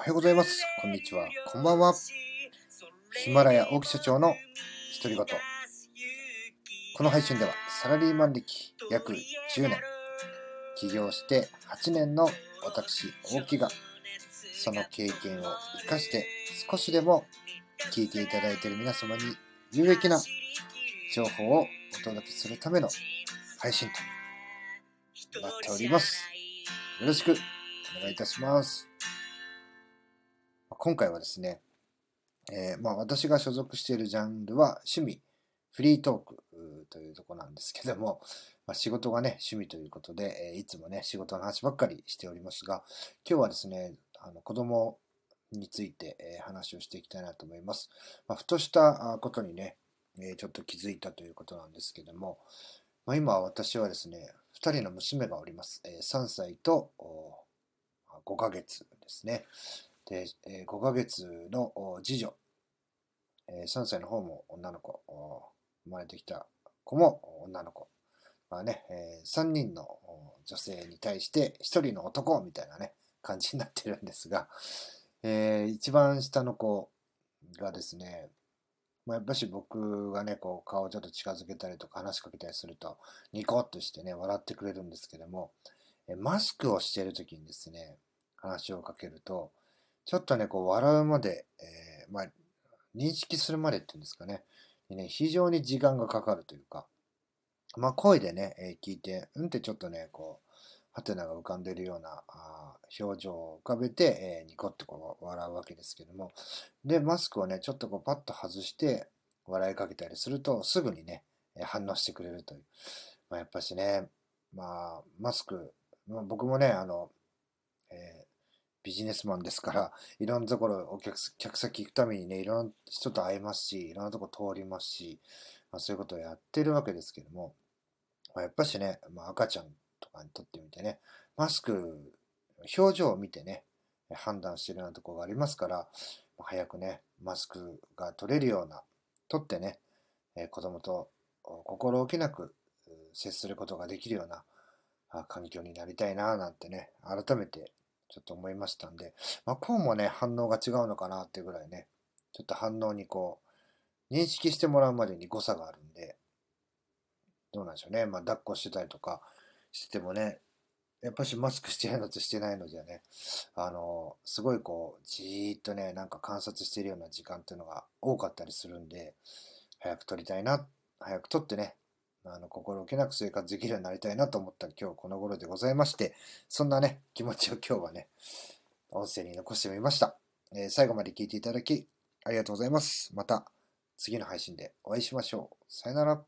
おはようございます。こんにちは。こんばんは。ヒマラヤ大木社長の独り言。この配信ではサラリーマン歴約10年、起業して8年の私大木がその経験を生かして少しでも聞いていただいている皆様に有益な情報をお届けするための配信となっております。よろしくお願いいたします。今回はですね、私が所属しているジャンルは趣味フリートークというところなんですけども、仕事がね趣味ということで、いつもね仕事の話ばっかりしておりますが、今日はですね子供について、話をしていきたいなと思います。ふとしたことにね、ちょっと気づいたということなんですけども、今私はですね2人の娘がおります。3歳と5ヶ月ですね。で5ヶ月の次女、3歳の方も女の子、生まれてきた子も女の子、3人の女性に対して1人の男みたいなね感じになってるんですが、一番下の子がですね、やっぱし僕がねこう顔をちょっと近づけたりとか話しかけたりするとニコッとしてね笑ってくれるんですけども、マスクをしている時にですね話をかけるとちょっとね、こう笑うまで、認識するまでっていうんですかね、非常に時間がかかるというか、声でね、聞いて、ってちょっとね、こう、ハテナが浮かんでるような表情を浮かべて、ニコッとこう笑うわけですけども、で、マスクをね、ちょっとこうパッと外して、笑いかけたりすると、すぐにね、反応してくれるという。やっぱしね、マスク、僕もね、ビジネスマンですから、いろんなところ、客先行くためにね、いろんな人と会いますし、いろんなとこ通りますし、そういうことをやってるわけですけども、やっぱしね、赤ちゃんとかにとってみてね、マスク、表情を見てね、判断してるようなところがありますから、早くね、マスクが取れるような、取ってね、子供と心置きなく接することができるような環境になりたいな、なんてね、改めて、ちょっと思いましたんで、こうもね反応が違うのかなっていうぐらいね、ちょっと反応にこう認識してもらうまでに誤差があるんで、どうなんでしょうね。抱っこしてたりとかしててもね、やっぱしマスクしてるのとしてないのじゃね、すごいこうじーっとねなんか観察してるような時間っていうのが多かったりするんで、早く撮りたいな、早く撮ってね。心置けなく生活できるようになりたいなと思った今日この頃でございまして、そんなね気持ちを今日はね音声に残してみました。最後まで聞いていただきありがとうございます。また次の配信でお会いしましょう。さよなら。